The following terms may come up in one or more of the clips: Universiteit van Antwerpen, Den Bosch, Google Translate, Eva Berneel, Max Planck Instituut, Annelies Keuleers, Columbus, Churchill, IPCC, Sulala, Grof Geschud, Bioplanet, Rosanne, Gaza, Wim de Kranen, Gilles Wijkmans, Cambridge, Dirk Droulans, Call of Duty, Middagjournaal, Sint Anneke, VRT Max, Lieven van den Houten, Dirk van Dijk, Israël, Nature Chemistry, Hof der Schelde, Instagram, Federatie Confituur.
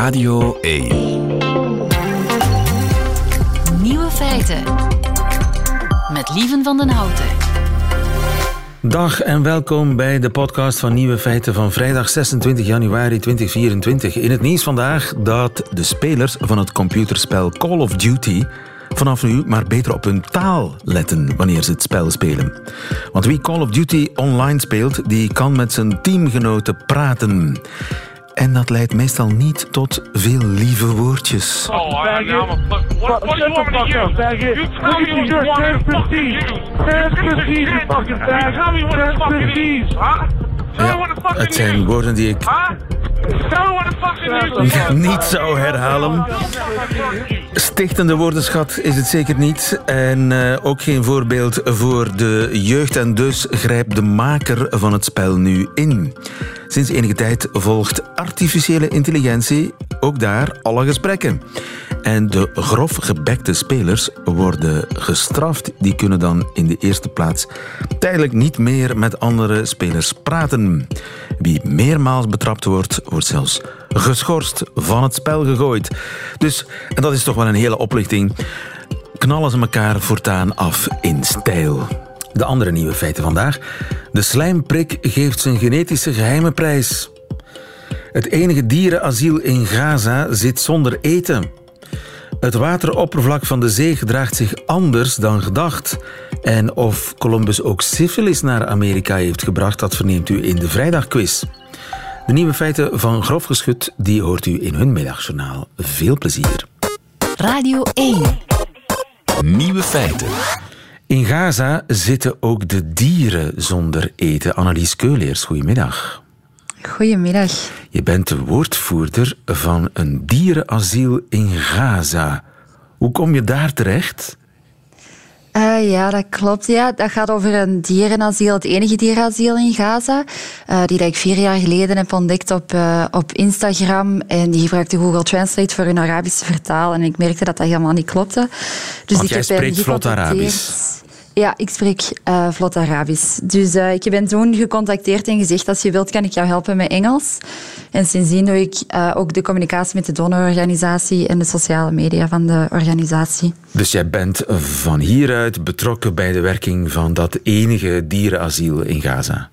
Radio 1. Nieuwe feiten. Met Lieven van den Houten. Dag en welkom bij de podcast van Nieuwe Feiten van vrijdag 26 januari 2024. In het nieuws vandaag dat de spelers van het computerspel Call of Duty vanaf nu maar beter op hun taal letten wanneer ze het spel spelen. Want wie Call of Duty online speelt, die kan met zijn teamgenoten praten. En dat leidt meestal niet tot veel lieve woordjes. Ja, het zijn woorden die ik niet zou herhalen. Stichtende woordenschat is het zeker niet. En ook geen voorbeeld voor de jeugd. En dus grijpt de maker van het spel nu in. Sinds enige tijd volgt artificiële intelligentie ook daar alle gesprekken. En de grofgebekte spelers worden gestraft. Die kunnen dan in de eerste plaats tijdelijk niet meer met andere spelers praten. Wie meermaals betrapt wordt, wordt zelfs geschorst, van het spel gegooid. Dus, en dat is toch wel een hele oplichting, knallen ze elkaar voortaan af in stijl. De andere nieuwe feiten vandaag. De slijmprik geeft zijn genetische geheime prijs. Het enige dierenasiel in Gaza zit zonder eten. Het wateroppervlak van de zee gedraagt zich anders dan gedacht. En of Columbus ook syfilis naar Amerika heeft gebracht, dat verneemt u in de vrijdagquiz. De nieuwe feiten van Grof Geschud, die hoort u in hun middagjournaal. Veel plezier. Radio 1. Nieuwe feiten. In Gaza zitten ook de dieren zonder eten. Annelies Keuleers, goedemiddag. Goedemiddag. Je bent de woordvoerder van een dierenasiel in Gaza. Hoe kom je daar terecht? Ja, dat klopt. Ja. Dat gaat over een dierenasiel, het enige dierenasiel in Gaza, die ik 4 jaar geleden heb ontdekt op Instagram. En die gebruikte Google Translate voor hun Arabische vertaal. En ik merkte dat dat helemaal niet klopte. Dus want jij spreekt vlot Arabisch. Ja, ik spreek vlot Arabisch. Dus ik ben toen gecontacteerd en gezegd, als je wilt, kan ik jou helpen met Engels. En sindsdien doe ik ook de communicatie met de donororganisatie en de sociale media van de organisatie. Dus jij bent van hieruit betrokken bij de werking van dat enige dierenasiel in Gaza?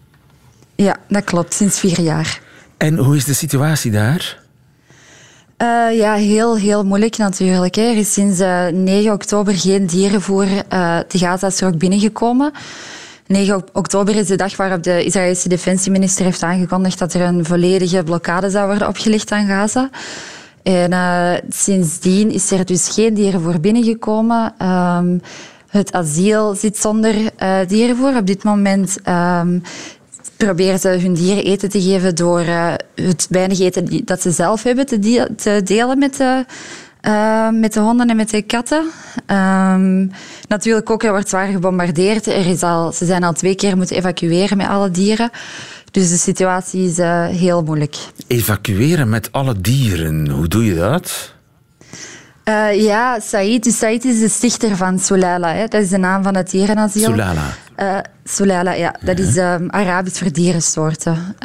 Ja, dat klopt. Sinds 4 jaar. En hoe is de situatie daar? Ja, heel moeilijk natuurlijk. Hè. Er is sinds 9 oktober geen dierenvoer te Gaza-strook binnengekomen. 9 oktober is de dag waarop de Israëlische defensieminister heeft aangekondigd dat er een volledige blokkade zou worden opgelegd aan Gaza. En sindsdien is er dus geen dierenvoer binnengekomen. Het asiel zit zonder dierenvoer. Op dit moment proberen ze hun dieren eten te geven door het weinig eten dat ze zelf hebben te delen met de honden en met de katten. Natuurlijk ook, er wordt zwaar gebombardeerd. Ze zijn al 2 keer moeten evacueren met alle dieren. Dus de situatie is heel moeilijk. Evacueren met alle dieren, hoe doe je dat? Ja, Said. Dus Said is de stichter van Sulala. Hè. Dat is de naam van het dierenasiel. Sulala. Sulala, ja. Dat is Arabisch voor dierensoorten.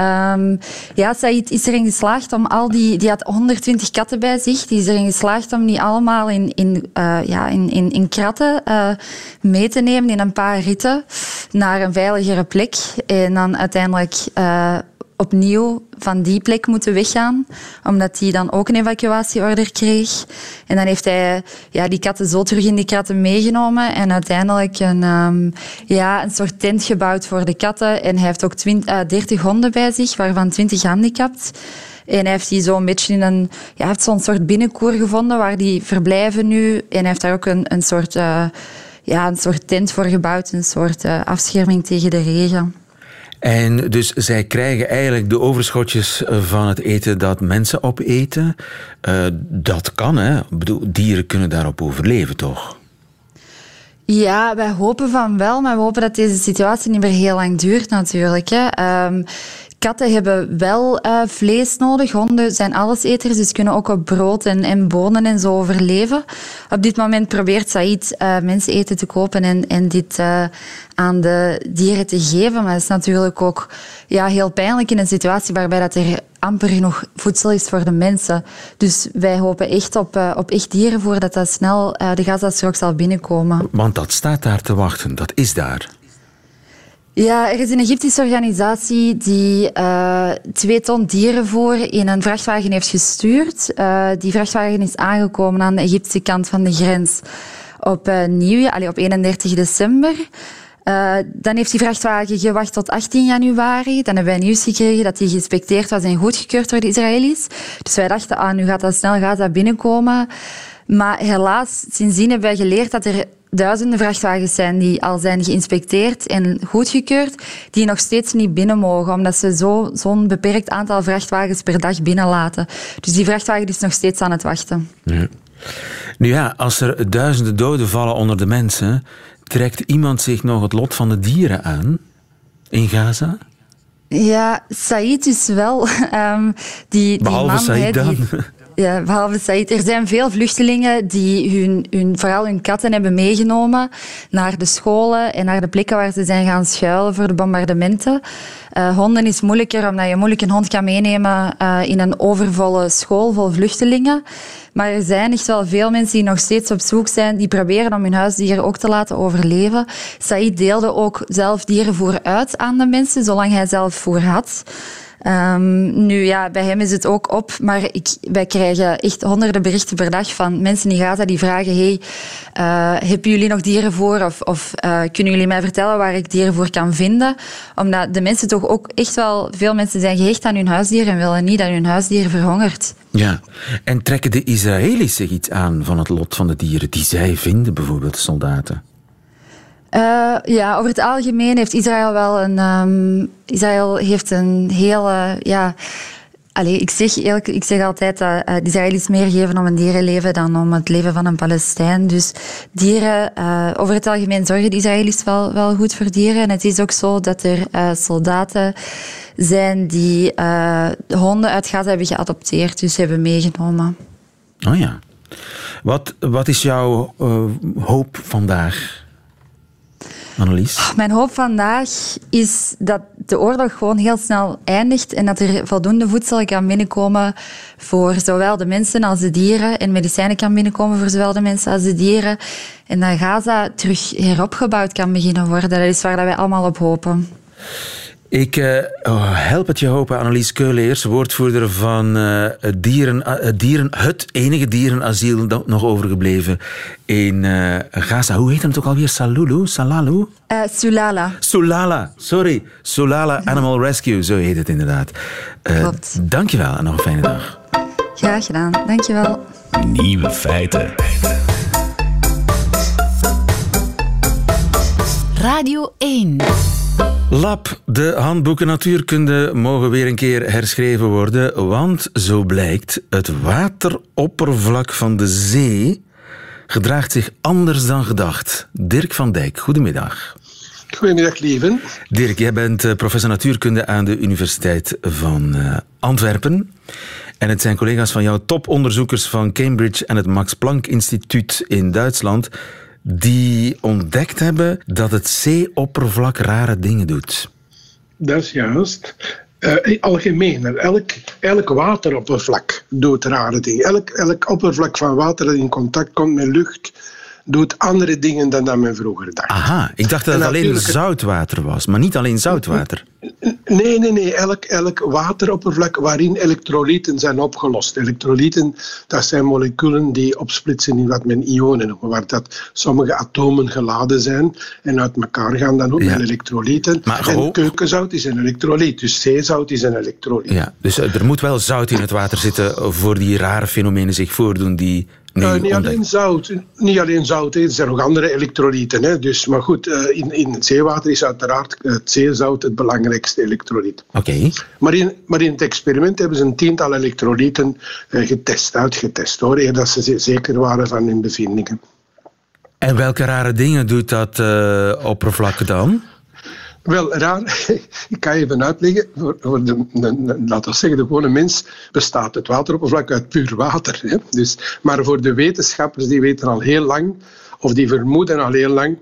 Ja, Said is erin geslaagd om al die... Die had 120 katten bij zich. Die is erin geslaagd om die allemaal in kratten mee te nemen in een paar ritten naar een veiligere plek. En dan uiteindelijk opnieuw van die plek moeten weggaan, omdat hij dan ook een evacuatieorder kreeg. En dan heeft hij die katten zo terug in die kratten meegenomen en uiteindelijk een soort tent gebouwd voor de katten. En hij heeft ook 30 honden bij zich, waarvan 20 gehandicapt. En hij heeft die zo'n beetje heeft zo'n soort binnenkoer gevonden waar die verblijven nu. En hij heeft daar ook een soort tent voor gebouwd, een soort afscherming tegen de regen. En dus zij krijgen eigenlijk de overschotjes van het eten dat mensen opeten. Dat kan, hè? Ik bedoel, dieren kunnen daarop overleven, toch? Ja, wij hopen van wel, maar we hopen dat deze situatie niet meer heel lang duurt natuurlijk. Hè. Katten hebben wel vlees nodig. Honden zijn alleseters, dus kunnen ook op brood en bonen en zo overleven. Op dit moment probeert Saïd mensen eten te kopen en dit aan de dieren te geven. Maar dat is natuurlijk ook heel pijnlijk in een situatie waarbij dat er amper genoeg voedsel is voor de mensen. Dus wij hopen echt op echt dierenvoer dat snel de Gazastrook zal binnenkomen. Want dat staat daar te wachten, dat is daar. Ja, er is een Egyptische organisatie die 2 ton dierenvoer in een vrachtwagen heeft gestuurd. Die vrachtwagen is aangekomen aan de Egyptische kant van de grens op op 31 december. Dan heeft die vrachtwagen gewacht tot 18 januari. Dan hebben wij nieuws gekregen dat die geïnspecteerd was en goedgekeurd door de Israëli's. Dus wij dachten, nu gaat dat snel Gaza binnenkomen. Maar helaas, sindsdien hebben wij geleerd dat er duizenden vrachtwagens zijn die al zijn geïnspecteerd en goedgekeurd, die nog steeds niet binnen mogen, omdat ze zo'n beperkt aantal vrachtwagens per dag binnenlaten. Dus die vrachtwagen is nog steeds aan het wachten. Ja. Nu ja, als er duizenden doden vallen onder de mensen, trekt iemand zich nog het lot van de dieren aan in Gaza? Ja, Saïd is wel... Behalve Saïd dan... Ja, behalve Saïd. Er zijn veel vluchtelingen die vooral hun katten hebben meegenomen naar de scholen en naar de plekken waar ze zijn gaan schuilen voor de bombardementen. Honden is moeilijker, omdat je moeilijk een hond kan meenemen in een overvolle school vol vluchtelingen. Maar er zijn echt wel veel mensen die nog steeds op zoek zijn, die proberen om hun huisdieren ook te laten overleven. Saïd deelde ook zelf dierenvoer uit aan de mensen, zolang hij zelf voer had. Bij hem is het ook op, maar wij krijgen echt honderden berichten per dag van mensen in Gaza die vragen, hebben jullie nog dierenvoer? Of kunnen jullie mij vertellen waar ik dierenvoer kan vinden? Omdat de mensen toch ook echt wel, veel mensen zijn gehecht aan hun huisdier en willen niet dat hun huisdier verhongert. Ja, en trekken de Israëli's zich iets aan van het lot van de dieren die zij vinden, bijvoorbeeld soldaten? Over het algemeen heeft Israël wel ik zeg altijd dat de Israëli's meer geven om een dierenleven dan om het leven van een Palestijn. Dus dieren, over het algemeen zorgen de Israëli's wel goed voor dieren. En het is ook zo dat er soldaten zijn die honden uit Gaza hebben geadopteerd, dus hebben meegenomen. Oh ja. Wat is jouw hoop vandaag? Annelies? Mijn hoop vandaag is dat de oorlog gewoon heel snel eindigt en dat er voldoende voedsel kan binnenkomen voor zowel de mensen als de dieren en medicijnen kan binnenkomen voor zowel de mensen als de dieren en dat Gaza terug heropgebouwd kan beginnen worden. Dat is waar wij allemaal op hopen. Ik help het je hopen, Annelies Keuleers, woordvoerder van het enige dierenasiel dat nog overgebleven in Gaza. Hoe heet het ook alweer? Salalu? Sulala. Sulala, sorry. Sulala Animal Rescue, zo heet het inderdaad. Klopt. Dankjewel en nog een fijne dag. Graag gedaan, dankjewel. Nieuwe feiten. Radio 1. Lab, de handboeken natuurkunde mogen weer een keer herschreven worden, want zo blijkt, het wateroppervlak van de zee gedraagt zich anders dan gedacht. Dirk van Dijk, goedemiddag. Goedemiddag, lieven. Dirk, jij bent professor natuurkunde aan de Universiteit van Antwerpen. En het zijn collega's van jou, toponderzoekers van Cambridge en het Max Planck Instituut in Duitsland, die ontdekt hebben dat het zeeoppervlak rare dingen doet. Dat is juist. Algemeen, elk wateroppervlak doet rare dingen. Elk oppervlak van water dat in contact komt met lucht doet andere dingen dan dat men vroeger dacht. Aha, ik dacht dat het alleen zoutwater was, maar niet alleen zoutwater. Nee. Elk wateroppervlak waarin elektrolyten zijn opgelost. Elektrolyten, dat zijn moleculen die opsplitsen in wat men ionen noemt, waar dat sommige atomen geladen zijn en uit elkaar gaan dan ook met elektrolyten. Maar en keukenzout is een elektrolyt, dus zeezout is een elektrolyt. Ja, dus er moet wel zout in het water zitten voor die rare fenomenen zich voordoen die... Niet alleen zout, er zijn ook andere elektrolyten. Hè. Dus, maar goed, in het zeewater is uiteraard het zeezout het belangrijkste elektrolyt. Okay. Maar in het experiment hebben ze een 10-tal elektrolyten uitgetest, hoor, eer dat ze zeker waren van hun bevindingen. En welke rare dingen doet dat oppervlak dan? Wel, raar. Ik kan even uitleggen. Voor laten we zeggen, de gewone mens bestaat het wateroppervlak uit puur water. Hè? Dus, maar voor de wetenschappers, die weten al heel lang, of die vermoeden al heel lang,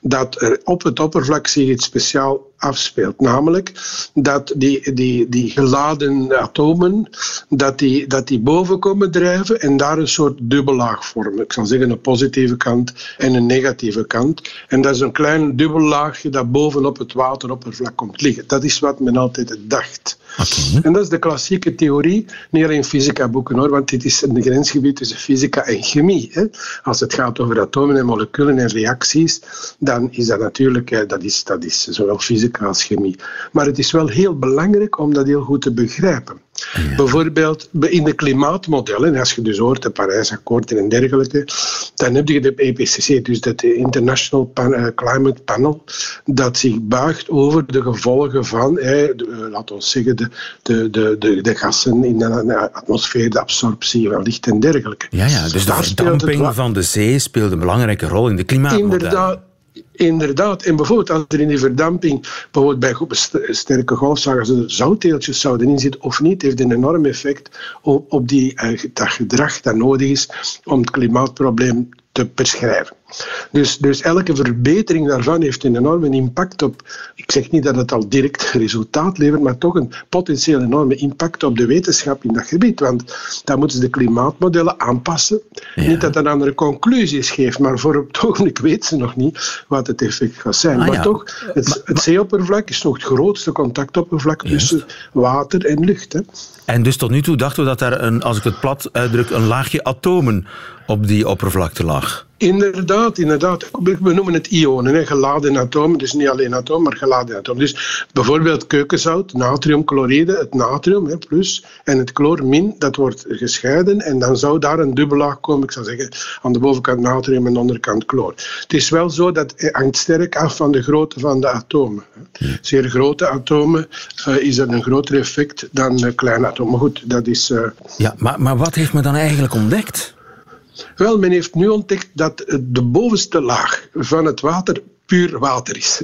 dat er op het oppervlak zich iets speciaals afspeelt. Namelijk dat die geladen atomen dat die boven komen drijven en daar een soort dubbellaag vormen. Ik zou zeggen een positieve kant en een negatieve kant. En dat is een klein dubbellaagje dat bovenop het wateroppervlak komt liggen. Dat is wat men altijd dacht. Okay. En dat is de klassieke theorie, niet alleen fysica boeken hoor, want dit is een grensgebied tussen fysica en chemie. Hè. Als het gaat over atomen en moleculen en reacties, dan is dat natuurlijk dat is zowel fysica als chemie. Maar het is wel heel belangrijk om dat heel goed te begrijpen. Ja. Bijvoorbeeld in de klimaatmodellen, als je dus hoort de Parijsakkoorden en dergelijke, dan heb je de IPCC, dus dat International Climate Panel, dat zich buigt over de gevolgen van, laten we zeggen, de gassen in de atmosfeer, de absorptie van licht en dergelijke. Ja, dus de verdamping van de zee speelt een belangrijke rol in de klimaatmodellen. Inderdaad, en bijvoorbeeld als er in die verdamping bijvoorbeeld bij sterke golfslagen, als er zoutdeeltjes zouden inzitten of niet, heeft een enorm effect op dat gedrag dat nodig is om het klimaatprobleem te beschrijven. Dus elke verbetering daarvan heeft een enorme impact op, ik zeg niet dat het al direct resultaat levert, maar toch een potentieel enorme impact op de wetenschap in dat gebied. Want dan moeten ze de klimaatmodellen aanpassen. Ja. Niet dat dat andere conclusies geeft, maar voor het ogenblik weten ze nog niet wat het effect gaat zijn. Maar toch, het zeeoppervlak is nog het grootste contactoppervlak tussen water en lucht. Hè. En dus tot nu toe dachten we dat daar, als ik het plat uitdruk, een laagje atomen op die oppervlakte lag. Inderdaad. We noemen het ionen, hè. Geladen atomen. Dus niet alleen atomen, maar geladen atomen. Dus bijvoorbeeld keukenzout, natriumchloride, het natrium hè, plus en het chloor min, dat wordt gescheiden en dan zou daar een dubbellaag komen. Ik zou zeggen, aan de bovenkant natrium en aan de onderkant chloor. Het is wel zo dat het hangt sterk af van de grootte van de atomen. Zeer grote atomen is dat een groter effect dan kleine atomen. Maar goed, dat is... Ja, maar wat heeft men dan eigenlijk ontdekt? Wel, men heeft nu ontdekt dat de bovenste laag van het water puur water is.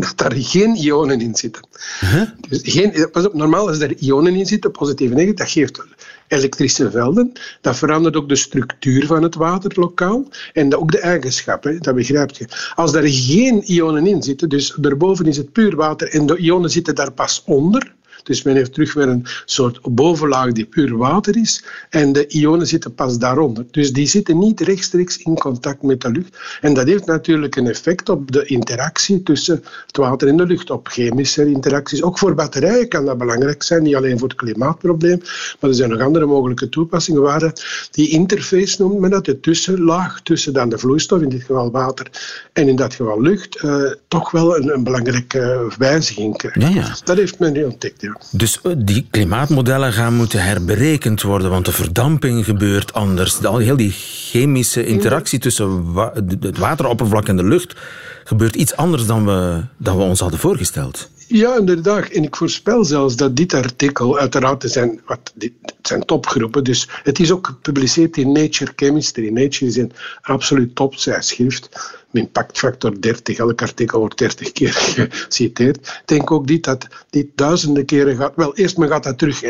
Dat daar geen ionen in zitten. Huh? Dus pas op, normaal als er ionen in zitten, positief en negatief, dat geeft elektrische velden. Dat verandert ook de structuur van het water lokaal en ook de eigenschappen, dat begrijp je. Als er geen ionen in zitten, dus daarboven is het puur water en de ionen zitten daar pas onder... Dus men heeft terug weer een soort bovenlaag die puur water is. En de ionen zitten pas daaronder. Dus die zitten niet rechtstreeks in contact met de lucht. En dat heeft natuurlijk een effect op de interactie tussen het water en de lucht. Op chemische interacties. Ook voor batterijen kan dat belangrijk zijn. Niet alleen voor het klimaatprobleem. Maar er zijn nog andere mogelijke toepassingen. Waar die interface noemt men dat. De tussenlaag tussen dan de vloeistof. In dit geval water. En in dat geval lucht. Toch wel een belangrijke wijziging krijgt. Ja. Dat heeft men nu ontdekt. Ja. Dus die klimaatmodellen gaan moeten herberekend worden, want de verdamping gebeurt anders. Heel die chemische interactie tussen het wateroppervlak en de lucht gebeurt iets anders dan we ons hadden voorgesteld. Ja, inderdaad. En ik voorspel zelfs dat dit artikel, uiteraard, het zijn topgroepen, dus het is ook gepubliceerd in Nature Chemistry. Nature is een absoluut toptijdschrift. Impactfactor 30, elk artikel wordt 30 keer geciteerd. Ik denk ook niet dat dit duizenden keren gaat... Wel, eerst men gaat dat terug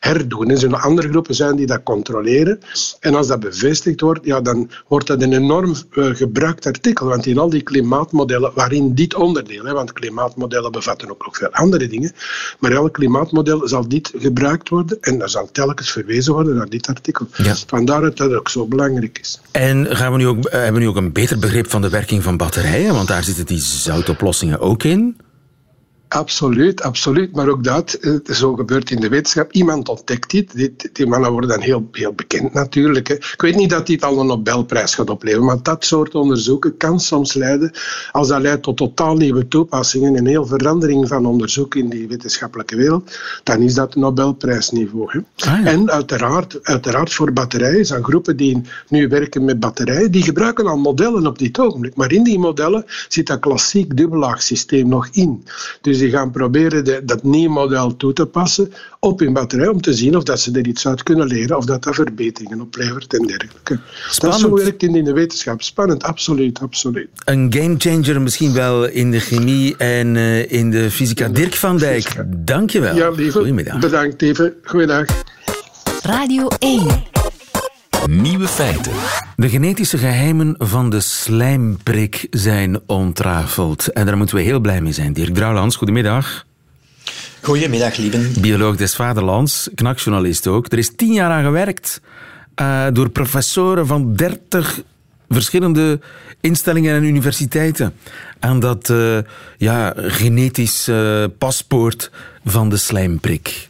herdoen. Er zullen andere groepen zijn die dat controleren. En als dat bevestigd wordt, ja, dan wordt dat een enorm gebruikt artikel. Want in al die klimaatmodellen, waarin dit onderdeel... want klimaatmodellen bevatten ook nog veel andere dingen. Maar elk klimaatmodel zal dit gebruikt worden. En er zal telkens verwezen worden naar dit artikel. Ja. Vandaar dat dat ook zo belangrijk is. En hebben we nu ook een beter begrip van de werking van batterijen, want daar zitten die zoutoplossingen ook in? Absoluut. Maar ook dat, zo gebeurt in de wetenschap. Iemand ontdekt dit. Die mannen worden dan heel, heel bekend natuurlijk. Hè. Ik weet niet dat dit al een Nobelprijs gaat opleveren, maar dat soort onderzoeken kan soms leiden, als dat leidt tot totaal nieuwe toepassingen en heel verandering van onderzoek in die wetenschappelijke wereld, dan is dat een Nobelprijsniveau. Hè. Ah, ja. En uiteraard voor batterijen zijn groepen die nu werken met batterijen, die gebruiken al modellen op dit ogenblik. Maar in die modellen zit dat klassiek dubbellaagsysteem nog in. Dus ze gaan proberen dat nieuwe model toe te passen op hun batterij, om te zien of dat ze er iets uit kunnen leren, of dat dat verbeteringen oplevert en dergelijke. Spannend. Dat zo werkt in de wetenschap. Spannend, absoluut, absoluut. Een gamechanger misschien wel in de chemie en in de fysica. Dirk van Dijk, dank je wel. Ja, lieve. Goedemiddag. Bedankt, even. Goeiedag. Radio 1. Nieuwe feiten. De genetische geheimen van de slijmprik zijn ontrafeld. En daar moeten we heel blij mee zijn. Dirk Droulans, goedemiddag. Goedemiddag, lieven. Bioloog des vaderlands, knakjournalist ook. Er is 10 jaar aan gewerkt door professoren van 30 verschillende instellingen en universiteiten aan dat genetisch paspoort van de slijmprik.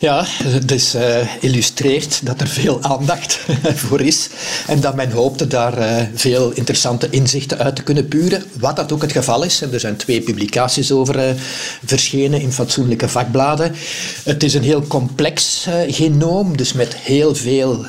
Ja, dus illustreert dat er veel aandacht voor is en dat men hoopte daar veel interessante inzichten uit te kunnen puren, wat dat ook het geval is. En er zijn 2 publicaties over verschenen in fatsoenlijke vakbladen. Het is een heel complex genoom, dus met heel veel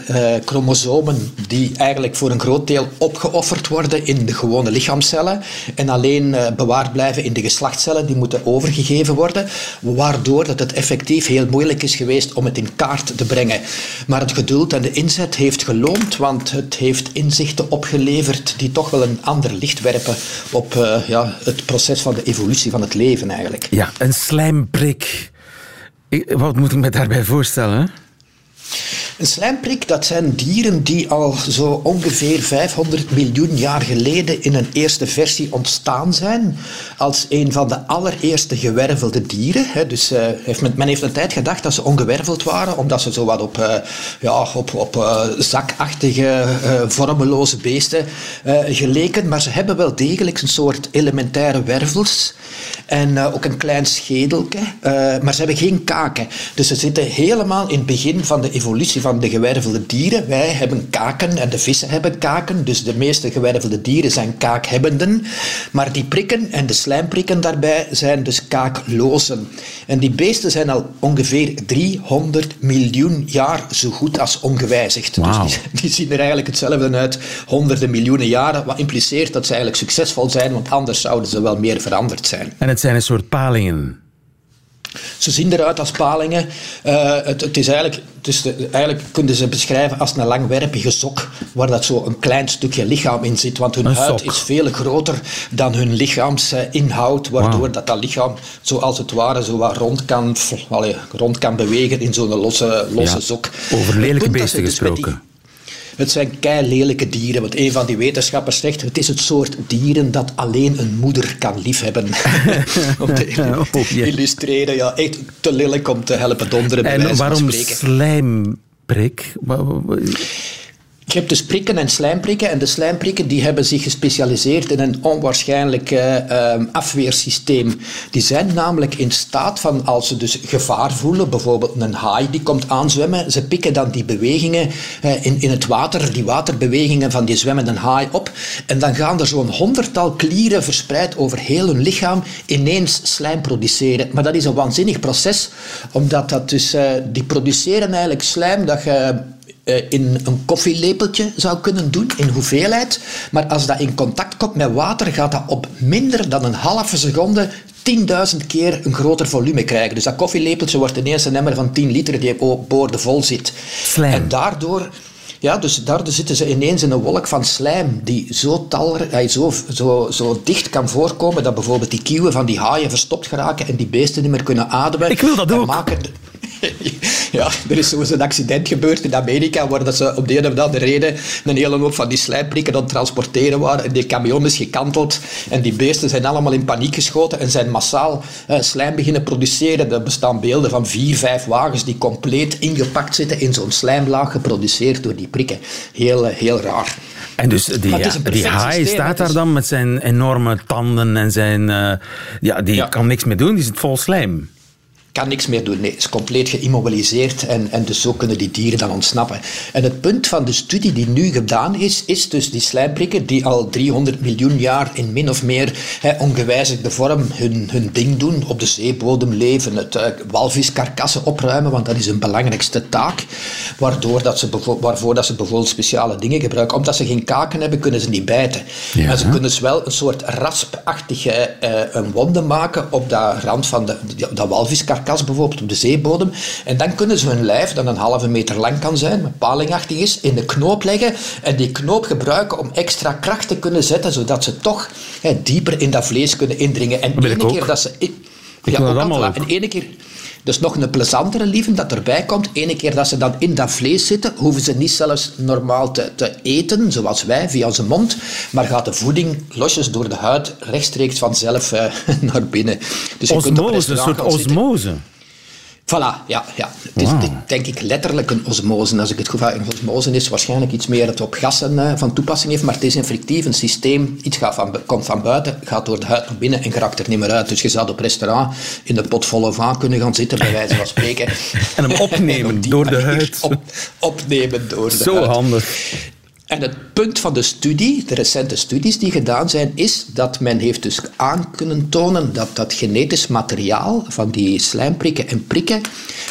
chromosomen die eigenlijk voor een groot deel opgeofferd worden in de gewone lichaamcellen en alleen bewaard blijven in de geslachtscellen, die moeten overgegeven worden, waardoor dat het effectief heel moeilijk is geweest om het in kaart te brengen. Maar het geduld en de inzet heeft geloond, want het heeft inzichten opgeleverd die toch wel een ander licht werpen op het proces van de evolutie van het leven eigenlijk. Ja, een slijmprik. Wat moet ik me daarbij voorstellen? Een slijmprik, dat zijn dieren die al zo ongeveer 500 miljoen jaar geleden in een eerste versie ontstaan zijn. Als een van de allereerste gewervelde dieren. Dus men heeft een tijd gedacht dat ze ongewerveld waren, omdat ze zo wat op zakachtige, vormeloze beesten geleken. Maar ze hebben wel degelijk een soort elementaire wervels. En ook een klein schedeltje. Maar ze hebben geen kaken. Dus ze zitten helemaal in het begin van de evolutie van de gewervelde dieren. Wij hebben kaken en de vissen hebben kaken. Dus de meeste gewervelde dieren zijn kaakhebbenden. Maar die prikken en de slijmprikken daarbij zijn dus kaaklozen. En die beesten zijn al ongeveer 300 miljoen jaar zo goed als ongewijzigd. Wow. Dus die zien er eigenlijk hetzelfde uit, honderden miljoenen jaren. Wat impliceert dat ze eigenlijk succesvol zijn, want anders zouden ze wel meer veranderd zijn. En het zijn een soort palingen. Ze zien eruit als palingen. Eigenlijk kunnen ze beschrijven als een langwerpige sok, waar dat zo een klein stukje lichaam in zit. Want hun huid is veel groter dan hun lichaamsinhoud, waardoor dat lichaam zo als het ware zo wat rond kan bewegen in zo'n losse sok. Over lelijke beesten gesproken. Het zijn keilelijke dieren, want een van die wetenschappers zegt, het is het soort dieren dat alleen een moeder kan liefhebben. Om te illustreren, echt te lelijk om te helpen donderen. En waarom slijmprik? Je hebt dus prikken en slijmprikken. En de slijmprikken die hebben zich gespecialiseerd in een onwaarschijnlijk afweersysteem. Die zijn namelijk in staat van, als ze dus gevaar voelen, bijvoorbeeld een haai die komt aanzwemmen, ze pikken dan die bewegingen in het water, die waterbewegingen van die zwemmende haai op. En dan gaan er zo'n 100-tal klieren verspreid over heel hun lichaam ineens slijm produceren. Maar dat is een waanzinnig proces, omdat dat dus, die produceren eigenlijk slijm dat je in een koffielepeltje zou kunnen doen, in hoeveelheid. Maar als dat in contact komt met water, gaat dat op minder dan een halve seconde 10.000 keer een groter volume krijgen. Dus dat koffielepeltje wordt ineens een emmer van 10 liter die boordevol zit. Slijm. En daardoor... Ja, dus daardoor zitten ze ineens in een wolk van slijm die zo dicht kan voorkomen dat bijvoorbeeld die kieuwen van die haaien verstopt geraken en die beesten niet meer kunnen ademen. Ik wil dat ook. Ja, er is zo'n accident gebeurd in Amerika waar dat ze op de een of andere reden een hele hoop van die slijmprikken aan het transporteren waren en die camion is gekanteld en die beesten zijn allemaal in paniek geschoten en zijn massaal slijm beginnen produceren. Er bestaan beelden van 4-5 wagens die compleet ingepakt zitten in zo'n slijmlaag geproduceerd door die prikken. Heel, heel raar. En dus die haai staat daar dan met zijn enorme tanden en zijn... die kan niks meer doen, die zit vol slijm. kan niks meer doen. Nee, is compleet geïmmobiliseerd en dus zo kunnen die dieren dan ontsnappen. En het punt van de studie die nu gedaan is, is dus die slijmprikken die al 300 miljoen jaar in min of meer ongewijzigde vorm hun ding doen, op de zeebodem leven, het walviskarkassen opruimen, want dat is hun belangrijkste taak, waarvoor dat ze bijvoorbeeld speciale dingen gebruiken. Omdat ze geen kaken hebben, kunnen ze niet bijten. Ja. Maar ze kunnen dus wel een soort raspachtige wonden maken op de rand van dat walviskarkas bijvoorbeeld, op de zeebodem. En dan kunnen ze hun lijf, dat een halve meter lang kan zijn, maar palingachtig is, in de knoop leggen en die knoop gebruiken om extra kracht te kunnen zetten, zodat ze toch dieper in dat vlees kunnen indringen. En de ene keer dat ze... En ene keer... Dus nog een plezantere lieven dat erbij komt. Ene keer dat ze dan in dat vlees zitten, hoeven ze niet zelfs normaal te eten, zoals wij, via onze mond. Maar gaat de voeding losjes door de huid rechtstreeks vanzelf naar binnen. Dus osmose, een soort osmose. Voilà, ja. Het is denk ik letterlijk een osmose. Als ik het goed vraag, een osmose is waarschijnlijk iets meer dat op gassen van toepassing heeft, maar het is een frictief, een systeem. Iets komt van buiten, gaat door de huid naar binnen en geraakt er niet meer uit. Dus je zou op restaurant in de pot vol of aan kunnen gaan zitten, bij wijze van spreken. En hem opnemen door de huid. Opnemen door de huid. Zo handig. En het punt van de studie, de recente studies die gedaan zijn, is dat men heeft dus aan kunnen tonen dat dat genetisch materiaal van die slijmprikken en prikken,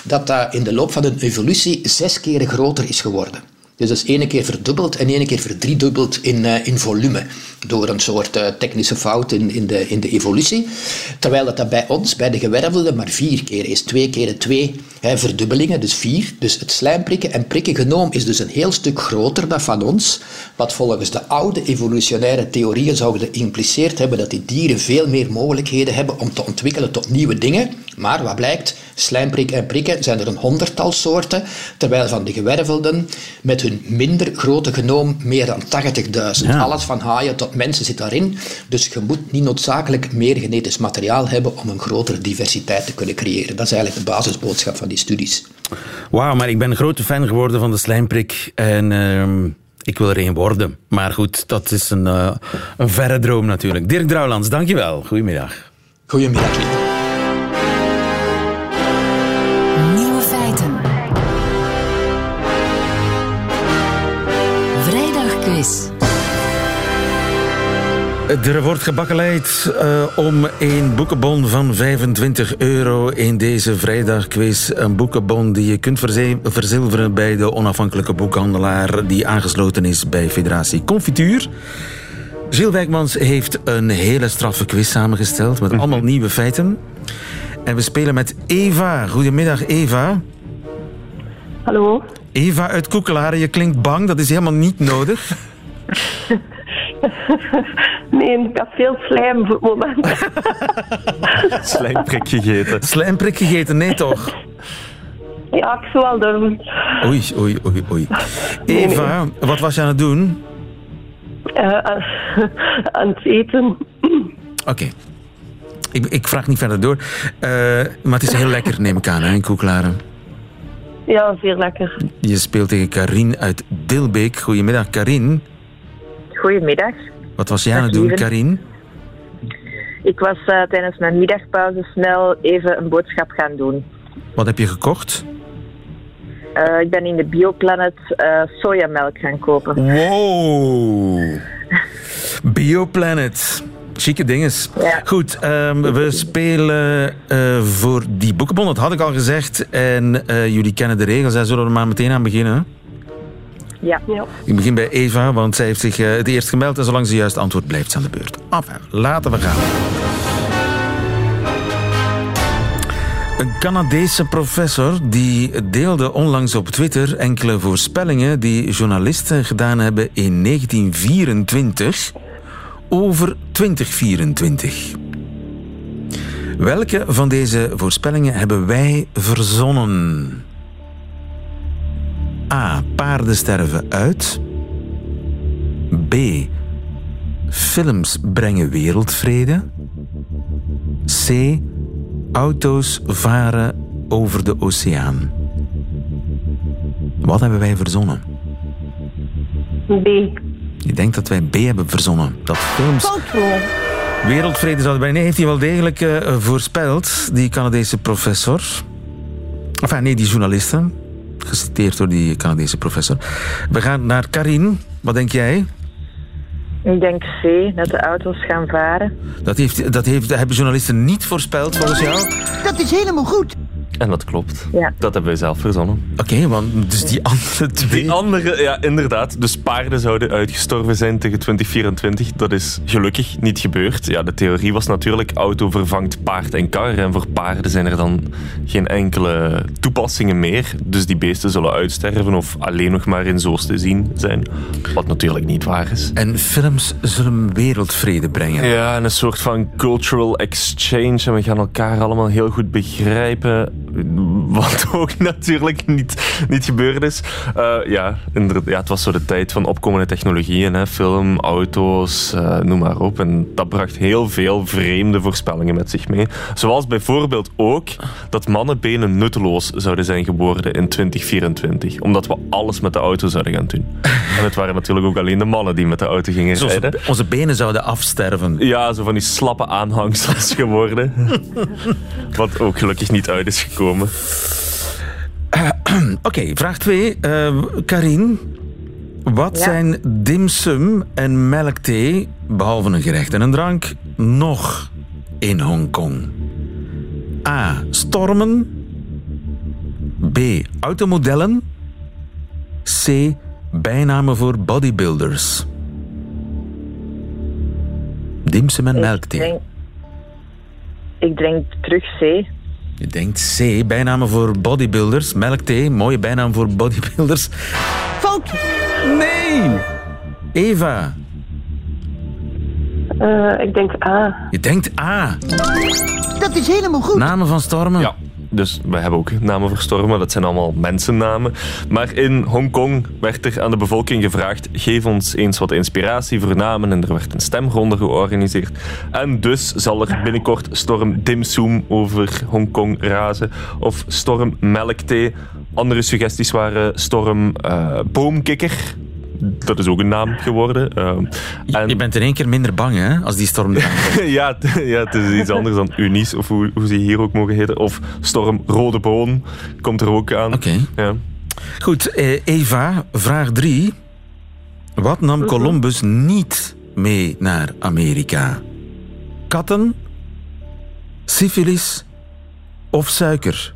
dat dat in de loop van hun evolutie 6 keer groter is geworden. Dus dat is 1 keer verdubbeld en 1 keer verdriedubbeld in volume. Door een soort technische fout in de evolutie. Terwijl dat bij ons, bij de gewervelden, maar 4 keer is. 2 keer 2 verdubbelingen, dus 4. Dus het slijmprikken en prikkengenoom is dus een heel stuk groter dan van ons. Wat volgens de oude evolutionaire theorieën zou geïmpliceerd hebben dat die dieren veel meer mogelijkheden hebben om te ontwikkelen tot nieuwe dingen. Maar wat blijkt? Slijmprikken en prikken zijn er een 100-tal soorten, terwijl van de gewervelden met hun minder grote genoom meer dan 80.000. Ja. Alles van haaien tot mensen zit daarin. Dus je moet niet noodzakelijk meer genetisch materiaal hebben om een grotere diversiteit te kunnen creëren. Dat is eigenlijk de basisboodschap van die studies. Wauw, maar ik ben een grote fan geworden van de slijmprik en ik wil er een worden. Maar goed, dat is een verre droom natuurlijk. Dirk Droulans, dankjewel. Goedemiddag. Goedemiddag, Lieve. Er wordt gebakkeleid om een boekenbon van €25 in deze vrijdagquiz. Een boekenbon die je kunt verzilveren bij de onafhankelijke boekhandelaar die aangesloten is bij Federatie Confituur. Gilles Wijkmans heeft een hele straffe quiz samengesteld met allemaal nieuwe feiten. En we spelen met Eva. Goedemiddag, Eva. Hallo. Eva uit Koekelaren, je klinkt bang, dat is helemaal niet nodig. Nee, ik heb veel slijm voor het moment. Slijmprik gegeten. Slijmprik gegeten, nee toch? Ja, ik zou wel doen. Oei. Eva, nee. Wat was je aan het doen? Aan het eten. Oké. Ik vraag niet verder door. Maar het is heel lekker, neem ik aan, hè, in Koekelaren. Ja, zeer lekker. Je speelt tegen Karin uit Dilbeek. Goedemiddag, Karin. Goedemiddag. Wat was jij aan het doen, Karin? Ik was tijdens mijn middagpauze snel even een boodschap gaan doen. Wat heb je gekocht? Ik ben in de Bioplanet sojamelk gaan kopen. Wow! Bioplanet. Chique dinges. Ja. Goed, we spelen voor die boekenbon. Dat had ik al gezegd. En jullie kennen de regels. Zij zullen er maar meteen aan beginnen. Hè? Ja. Ik begin bij Eva, want zij heeft zich het eerst gemeld. En zolang ze juist antwoord blijft, aan de beurt. Af, laten we gaan. Een Canadese professor die deelde onlangs op Twitter enkele voorspellingen die journalisten gedaan hebben in 1924... over 2024. Welke van deze voorspellingen hebben wij verzonnen? A. Paarden sterven uit. B. Films brengen wereldvrede. C. Auto's varen over de oceaan. Wat hebben wij verzonnen? B. Ik denk dat wij B hebben verzonnen. Dat films... Wereldvrede zou erbij. Nee, heeft hij wel degelijk voorspeld, die Canadese professor. Enfin, nee, die journalisten. Geciteerd door die Canadese professor. We gaan naar Karin. Wat denk jij? Ik denk C, dat de auto's gaan varen. Dat hebben journalisten niet voorspeld, volgens jou? Dat is helemaal goed. En dat klopt. Ja. Dat hebben wij zelf verzonnen. Oké, want dus die andere twee... Die andere, ja, inderdaad. Dus paarden zouden uitgestorven zijn tegen 2024. Dat is gelukkig niet gebeurd. Ja, de theorie was natuurlijk auto vervangt paard en kar. En voor paarden zijn er dan geen enkele toepassingen meer. Dus die beesten zullen uitsterven of alleen nog maar in zoos te zien zijn. Wat natuurlijk niet waar is. En films zullen wereldvrede brengen. Ja, en een soort van cultural exchange. En we gaan elkaar allemaal heel goed begrijpen... Wat ook natuurlijk niet gebeurd is. Het was zo de tijd van opkomende technologieën. Hè? Film, auto's, noem maar op. En dat bracht heel veel vreemde voorspellingen met zich mee. Zoals bijvoorbeeld ook dat mannenbenen nutteloos zouden zijn geworden in 2024. Omdat we alles met de auto zouden gaan doen. En het waren natuurlijk ook alleen de mannen die met de auto gingen rijden. Dus onze benen zouden afsterven. Ja, zo van die slappe aanhangsels geworden. Wat ook gelukkig niet uit is gekomen. Oké, vraag 2. Karin, wat zijn dimsum en melkthee, behalve een gerecht en een drank, nog in Hongkong? A. Stormen. B. Automodellen. C. Bijnamen voor bodybuilders. Dimsum en melkthee. Ik drink terug C. Je denkt C, bijnamen voor bodybuilders. Melkthee, mooie bijnaam voor bodybuilders. Fout! Nee! Eva. Ik denk A. Je denkt A. Dat is helemaal goed. Namen van stormen. Ja. Dus we hebben ook namen voor stormen, dat zijn allemaal mensennamen. Maar in Hongkong werd er aan de bevolking gevraagd: geef ons eens wat inspiratie voor namen. En er werd een stemronde georganiseerd. En dus zal er binnenkort storm dimsum over Hongkong razen. Of storm melkthee. Andere suggesties waren storm boomkikker. Dat is ook een naam geworden. Je bent in één keer minder bang, hè, als die storm eraan ja, het is iets anders dan Unis, of hoe ze hier ook mogen heten. Of storm Rode Boon komt er ook aan. Oké. Ja. Goed, Eva, vraag 3. Wat nam Columbus niet mee naar Amerika? Katten, syfilis of suiker?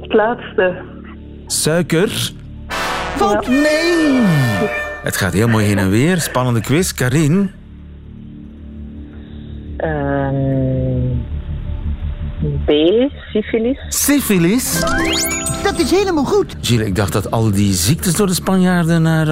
Het laatste. Suiker... Fout, nee! Het gaat heel mooi heen en weer. Spannende quiz. Karin? B, syfilis. Syfilis? Dat is helemaal goed. Gilles, ik dacht dat al die ziektes door de Spanjaarden naar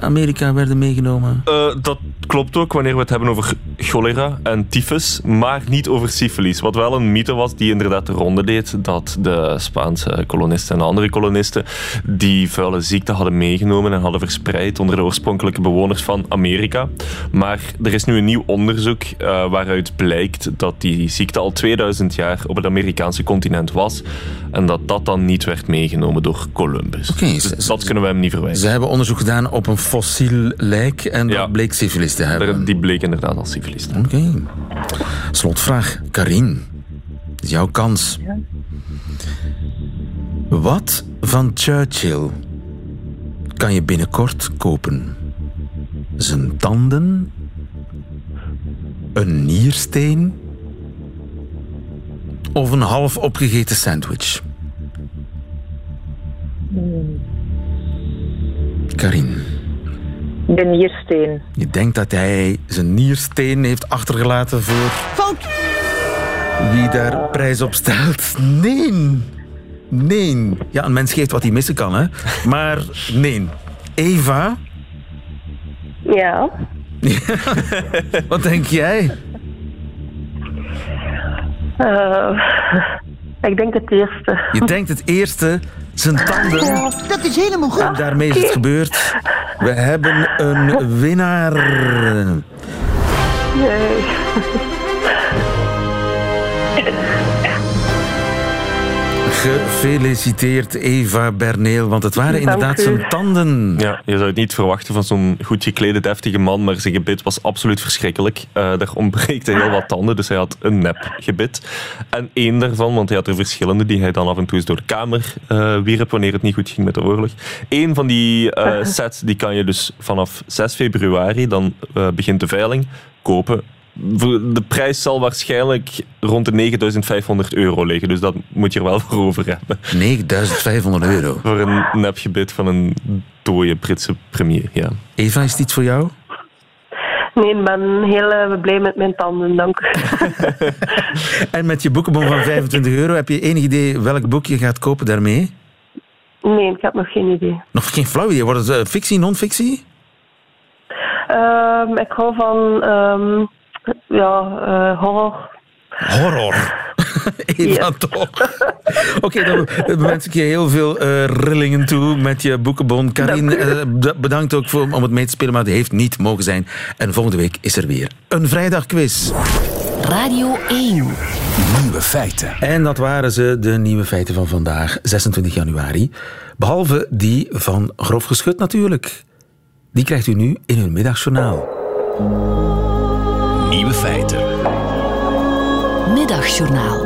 Amerika werden meegenomen. Dat klopt ook wanneer we het hebben over cholera en tyfus, maar niet over syfilis. Wat wel een mythe was die inderdaad de ronde deed, dat de Spaanse kolonisten en andere kolonisten die vuile ziekte hadden meegenomen en hadden verspreid onder de oorspronkelijke bewoners van Amerika. Maar er is nu een nieuw onderzoek waaruit blijkt dat die ziekte al 2000 jaar op het Amerikaanse continent was en dat dan niet werd meegenomen door Columbus. Okay, dus dat kunnen we hem niet verwijzen. Ze hebben onderzoek gedaan op een fossiel lijk en dat bleek syfilis te hebben. Die bleek inderdaad al syfilis te hebben. Oké. Slotvraag, Karin. Dat is jouw kans. Ja. Wat van Churchill kan je binnenkort kopen? Zijn tanden? Een niersteen? Of een half opgegeten sandwich? Karin. De niersteen. Je denkt dat hij zijn niersteen heeft achtergelaten voor... Fout! Wie daar prijs op stelt. Nee. Ja, een mens geeft wat hij missen kan, hè. Maar nee. Eva? Ja? Wat denk jij? Ik denk het eerste. Je denkt het eerste... Zijn tanden. Ja, dat is helemaal goed. En daarmee is het gebeurd. We hebben een winnaar. Yay. Gefeliciteerd Eva Berneel, want het waren inderdaad zijn tanden. Ja, je zou het niet verwachten van zo'n goed geklede, deftige man, maar zijn gebit was absoluut verschrikkelijk. Daar ontbreekt heel wat tanden, dus hij had een nep gebit. En één daarvan, want hij had er verschillende die hij dan af en toe eens door de kamer wierp wanneer het niet goed ging met de oorlog. Eén van die sets die kan je dus vanaf 6 februari, dan begint de veiling, kopen. De prijs zal waarschijnlijk rond de €9.500 liggen. Dus dat moet je er wel voor over hebben. €9.500? Voor een nepgebit van een dode Britse premier, ja. Eva, is het iets voor jou? Nee, ik ben heel blij met mijn tanden, dank u. En met je boekenbon van €25, heb je enig idee welk boek je gaat kopen daarmee? Nee, ik heb nog geen idee. Nog geen flauw idee? Wordt het fictie, non-fictie? Ik hou van... horror. Horror. Eva, yes. Toch. Oké, dan wens ik je heel veel rillingen toe met je boekenbon. Karin, bedankt ook om het mee te spelen, maar het heeft niet mogen zijn. En volgende week is er weer een vrijdagquiz. Radio 1. Nieuwe feiten. En dat waren ze, de nieuwe feiten van vandaag, 26 januari. Behalve die van Grof Geschud natuurlijk. Die krijgt u nu in hun middagjournaal. Nieuwe feiten. Middagjournaal.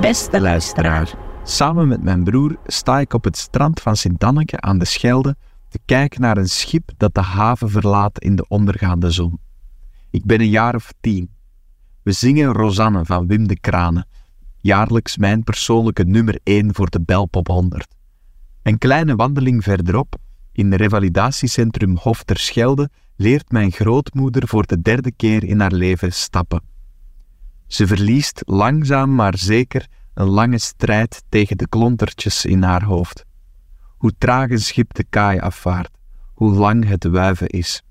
Beste luisteraar, samen met mijn broer sta ik op het strand van Sint Anneke aan de Schelde te kijken naar een schip dat de haven verlaat in de ondergaande zon. Ik ben een jaar of 10. We zingen Rosanne van Wim de Kranen, jaarlijks mijn persoonlijke nummer 1 voor de Belpop 100. Een kleine wandeling verderop, in het revalidatiecentrum Hof der Schelde, leert mijn grootmoeder voor de 3e keer in haar leven stappen. Ze verliest langzaam maar zeker een lange strijd tegen de klontertjes in haar hoofd. Hoe traag een schip de kaai afvaart, hoe lang het wuiven is.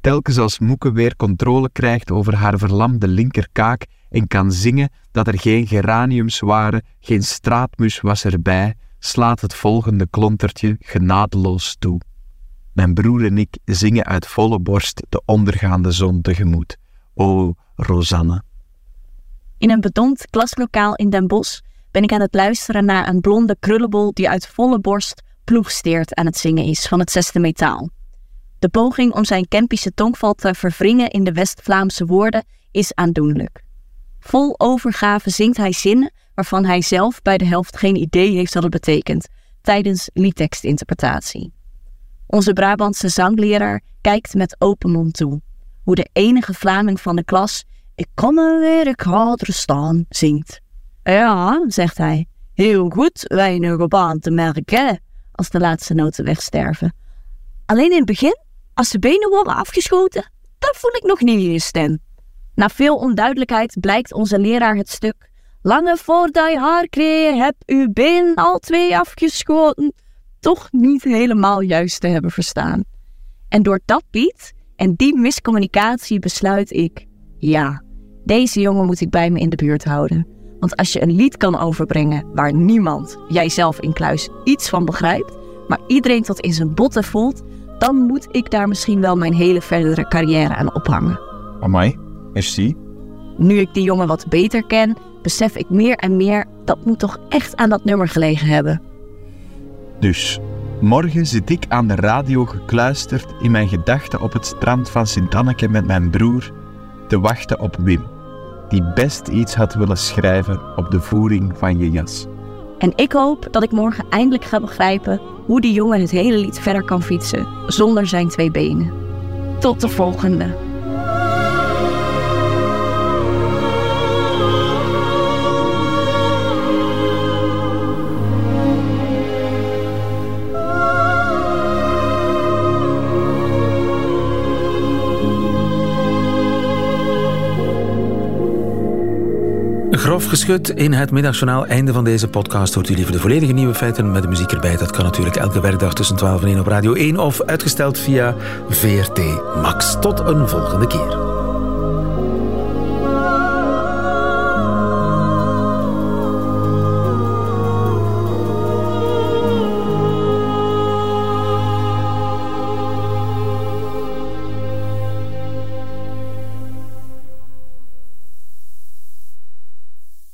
Telkens als Moeke weer controle krijgt over haar verlamde linkerkaak en kan zingen dat er geen geraniums waren, geen straatmus was erbij, slaat het volgende klontertje genadeloos toe. Mijn broer en ik zingen uit volle borst de ondergaande zon tegemoet. O, Rosanne. In een bedompt klaslokaal in Den Bosch ben ik aan het luisteren naar een blonde krullenbol die uit volle borst ploegsteert aan het zingen is van het 6e metaal. De poging om zijn Kempische tongval te verwringen in de West-Vlaamse woorden is aandoenlijk. Vol overgave zingt hij zinnen waarvan hij zelf bij de helft geen idee heeft wat het betekent, tijdens liedtekstinterpretatie. Onze Brabantse zangleraar kijkt met open mond toe, hoe de enige Vlaming van de klas "Ik kan me weer een kader staan" zingt. "Ja," zegt hij, "heel goed, weinig op aan te merken," als de laatste noten wegsterven. Alleen in het begin, als de benen worden afgeschoten, dat voel ik nog niet in je stem. Na veel onduidelijkheid blijkt onze leraar het stuk "Lange voordat je haar kreeg, heb uw been al 2 afgeschoten" toch niet helemaal juist te hebben verstaan. En door dat beat en die miscommunicatie besluit ik: ja, deze jongen moet ik bij me in de buurt houden. Want als je een lied kan overbrengen waar niemand, jijzelf incluis, iets van begrijpt, maar iedereen tot in zijn botten voelt, dan moet ik daar misschien wel mijn hele verdere carrière aan ophangen. Amai, merci. Nu ik die jongen wat beter ken, besef ik meer en meer dat moet toch echt aan dat nummer gelegen hebben. Dus, morgen zit ik aan de radio gekluisterd in mijn gedachten op het strand van Sint Anneke met mijn broer te wachten op Wim, die best iets had willen schrijven op de voering van je jas. En ik hoop dat ik morgen eindelijk ga begrijpen hoe die jongen het hele lied verder kan fietsen zonder zijn 2 benen. Tot de volgende. Grof Geschud in het middagjournaal. Einde van deze podcast. Hoort u liever de volledige nieuwe feiten met de muziek erbij. Dat kan natuurlijk elke werkdag tussen 12 en 1 op Radio 1 of uitgesteld via VRT Max. Tot een volgende keer.